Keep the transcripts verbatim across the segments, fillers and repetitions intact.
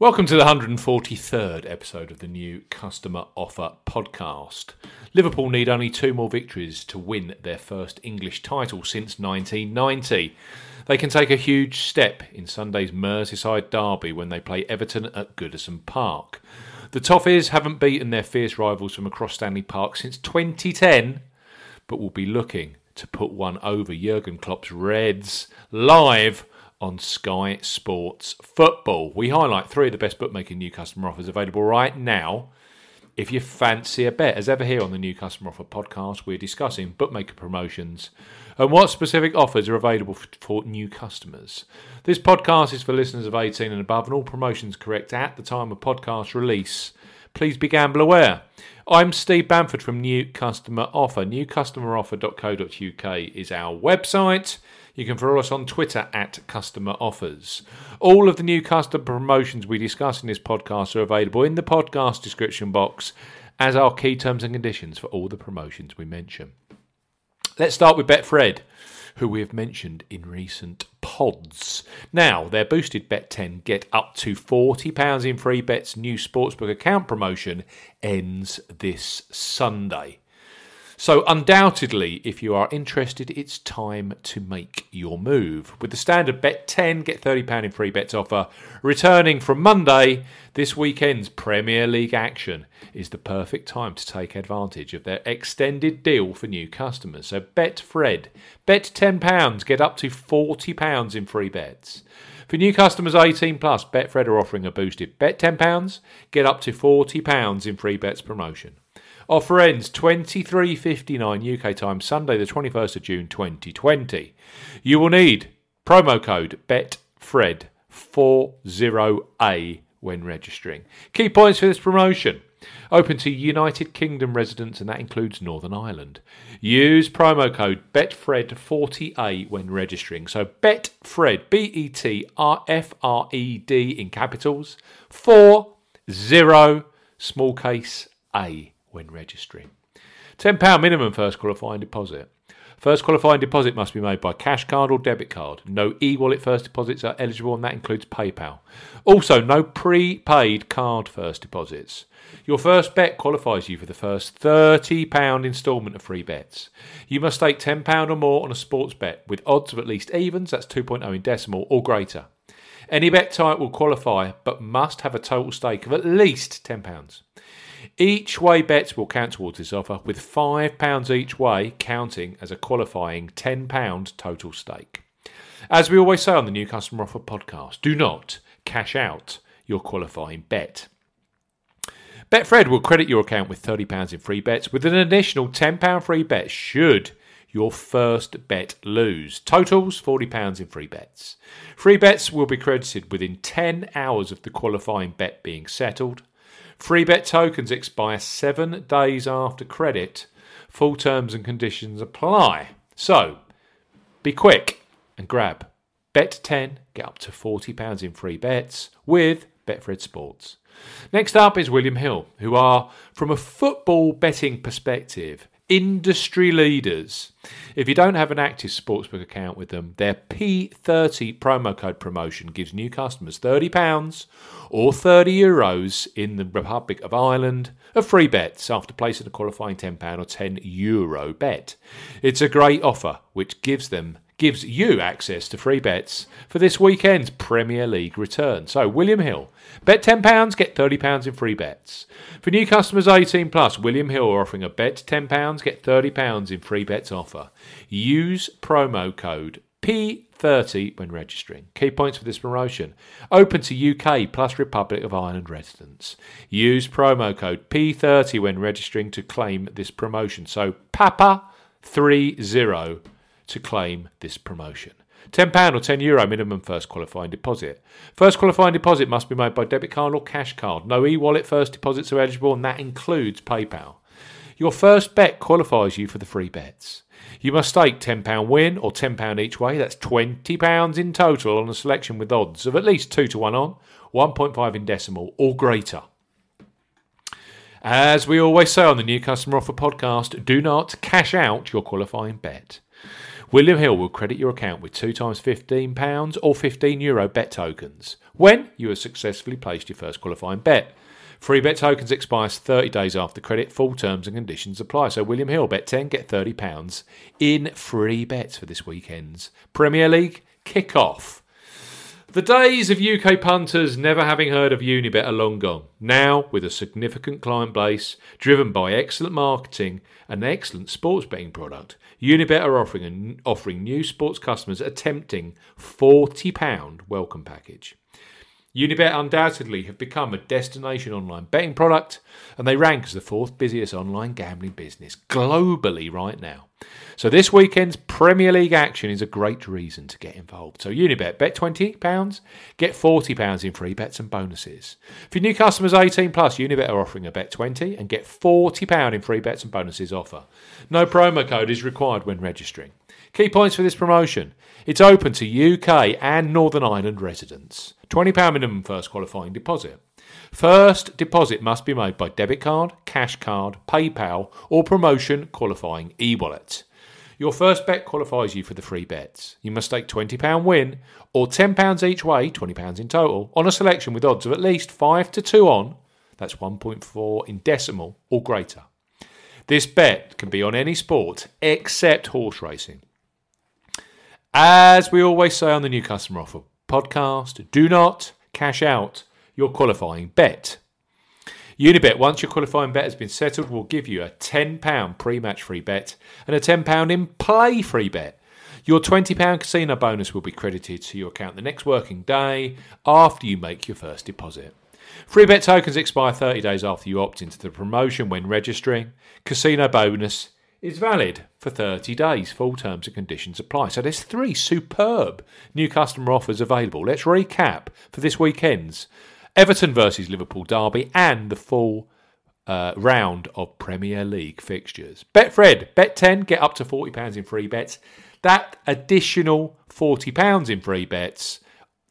Welcome to the one hundred forty-third episode of the new Customer Offer podcast. Liverpool need only two more victories to win their first English title since nineteen ninety. They can take a huge step in Sunday's Merseyside derby when they play Everton at Goodison Park. The Toffees haven't beaten their fierce rivals from across Stanley Park since twenty ten, but will be looking to put one over Jurgen Klopp's Reds live on Sky Sports Football. We highlight three of the best bookmaking new customer offers available right now if you fancy a bet. As ever here on the New Customer Offer podcast, we're discussing bookmaker promotions and what specific offers are available for new customers. This podcast is for listeners of eighteen and above, and all promotions correct at the time of podcast release. Please be gamble aware. I'm Steve Bamford from New Customer Offer. new customer offer dot co dot U K is our website. You can follow us on Twitter at Customer Offers. All of the new customer promotions we discuss in this podcast are available in the podcast description box, as are key terms and conditions for all the promotions we mention. Let's start with Betfred, who we have mentioned in recent pods. Now, their boosted Bet ten get up to forty pounds in free bets new sportsbook account promotion ends this Sunday. So undoubtedly, if you are interested, it's time to make your move. With the standard Bet ten, get thirty pounds in free bets offer returning from Monday, this weekend's Premier League action is the perfect time to take advantage of their extended deal for new customers. So Betfred, bet ten pounds, get up to forty pounds in free bets. For new customers eighteen plus, Betfred are offering a boosted bet ten pounds, get up to forty pounds in free bets promotion. Offer ends twenty-three fifty-nine U K time, Sunday the twenty-first of June twenty twenty. You will need promo code B E T F R E D forty A when registering. Key points for this promotion. Open to United Kingdom residents, and that includes Northern Ireland. Use promo code B E T F R E D forty A when registering. So BETFRED, B E T R F R E D in capitals, forty, small case A, when registering. ten pounds minimum first qualifying deposit. First qualifying deposit must be made by cash card or debit card. No e-wallet first deposits are eligible, and that includes PayPal. Also, no prepaid card first deposits. Your first bet qualifies you for the first thirty pounds instalment of free bets. You must stake ten pounds or more on a sports bet with odds of at least evens, that's two point oh in decimal, or greater. Any bet type will qualify, but must have a total stake of at least ten pounds. Each way bets will count towards this offer, with five pounds each way counting as a qualifying ten pounds total stake. As we always say on the New Customer Offer podcast, do not cash out your qualifying bet. Betfred will credit your account with thirty pounds in free bets, with an additional ten pounds free bet should your first bet lose. Totals, forty pounds in free bets. Free bets will be credited within ten hours of the qualifying bet being settled. Free bet tokens expire seven days after credit. Full terms and conditions apply. So, be quick and grab Bet ten, get up to forty pounds in free bets with Betfred Sports. Next up is William Hill, who are, from a football betting perspective, industry leaders. If you don't have an active sportsbook account with them, their P thirty promo code promotion gives new customers thirty pounds or thirty euros in the Republic of Ireland of free bets after placing a qualifying ten pounds or ten euro bet. It's a great offer which gives them gives you access to free bets for this weekend's Premier League return. So, William Hill, bet ten pounds, get thirty pounds in free bets. For new customers eighteen plus, William Hill are offering a bet ten pounds, get thirty pounds in free bets offer. Use promo code P thirty when registering. Key points for this promotion. Open to U K plus Republic of Ireland residents. Use promo code P thirty when registering to claim this promotion. So, Papa thirty to claim this promotion. ten pounds or ten euros minimum first qualifying deposit. First qualifying deposit must be made by debit card or cash card. No e-wallet first deposits are eligible, and that includes PayPal. Your first bet qualifies you for the free bets. You must stake ten pounds win or ten pounds each way. That's twenty pounds in total on a selection with odds of at least two to one on, one point five in decimal or greater. As we always say on the New Customer Offer podcast, do not cash out your qualifying bet. William Hill will credit your account with two times fifteen pounds or fifteen euro bet tokens when you have successfully placed your first qualifying bet. Free bet tokens expires thirty days after credit. Full terms and conditions apply. So William Hill, bet ten, get thirty pounds in free bets for this weekend's Premier League kick-off. The days of U K punters never having heard of Unibet are long gone. Now, with a significant client base, driven by excellent marketing and an excellent sports betting product, Unibet are offering a, offering new sports customers a tempting forty pounds welcome package. Unibet undoubtedly have become a destination online betting product, and they rank as the fourth busiest online gambling business globally right now. So this weekend's Premier League action is a great reason to get involved. So Unibet, bet twenty pounds, get forty pounds in free bets and bonuses. For new customers eighteen plus, Unibet are offering a bet twenty and get forty pounds in free bets and bonuses offer. No promo code is required when registering. Key points for this promotion. It's open to U K and Northern Ireland residents. twenty pounds minimum first qualifying deposit. First deposit must be made by debit card, cash card, PayPal or promotion qualifying e-wallet. Your first bet qualifies you for the free bets. You must stake twenty pounds win or ten pounds each way, twenty pounds in total, on a selection with odds of at least five to two on, that's one point four in decimal or greater. This bet can be on any sport except horse racing. As we always say on the New Customer Offer podcast, do not cash out your qualifying bet. Unibet, once your qualifying bet has been settled, will give you a ten pounds pre-match free bet and a ten pounds in play free bet. Your twenty pounds casino bonus will be credited to your account the next working day after you make your first deposit. Free bet tokens expire thirty days after you opt into the promotion when registering. Casino bonus is valid for thirty days. Full terms and conditions apply. So there's three superb new customer offers available. Let's recap for this weekend's Everton versus Liverpool derby and the full uh, round of Premier League fixtures. Betfred, bet ten, get up to forty pounds in free bets. That additional forty pounds in free bets,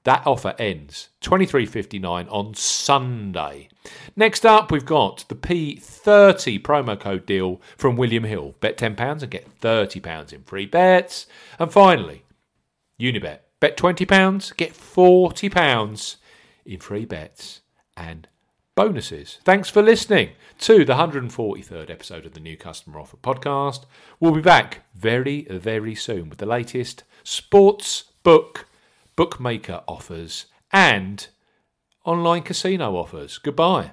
that offer ends twenty-three fifty-nine on Sunday. Next up, we've got the P thirty promo code deal from William Hill. Bet ten pounds and get thirty pounds in free bets. And finally, Unibet, bet twenty pounds, get forty pounds in free bets and bonuses. Thanks for listening to the one hundred forty-third episode of the New Customer Offer podcast. We'll be back very, very soon with the latest sports book, bookmaker offers and online casino offers. Goodbye.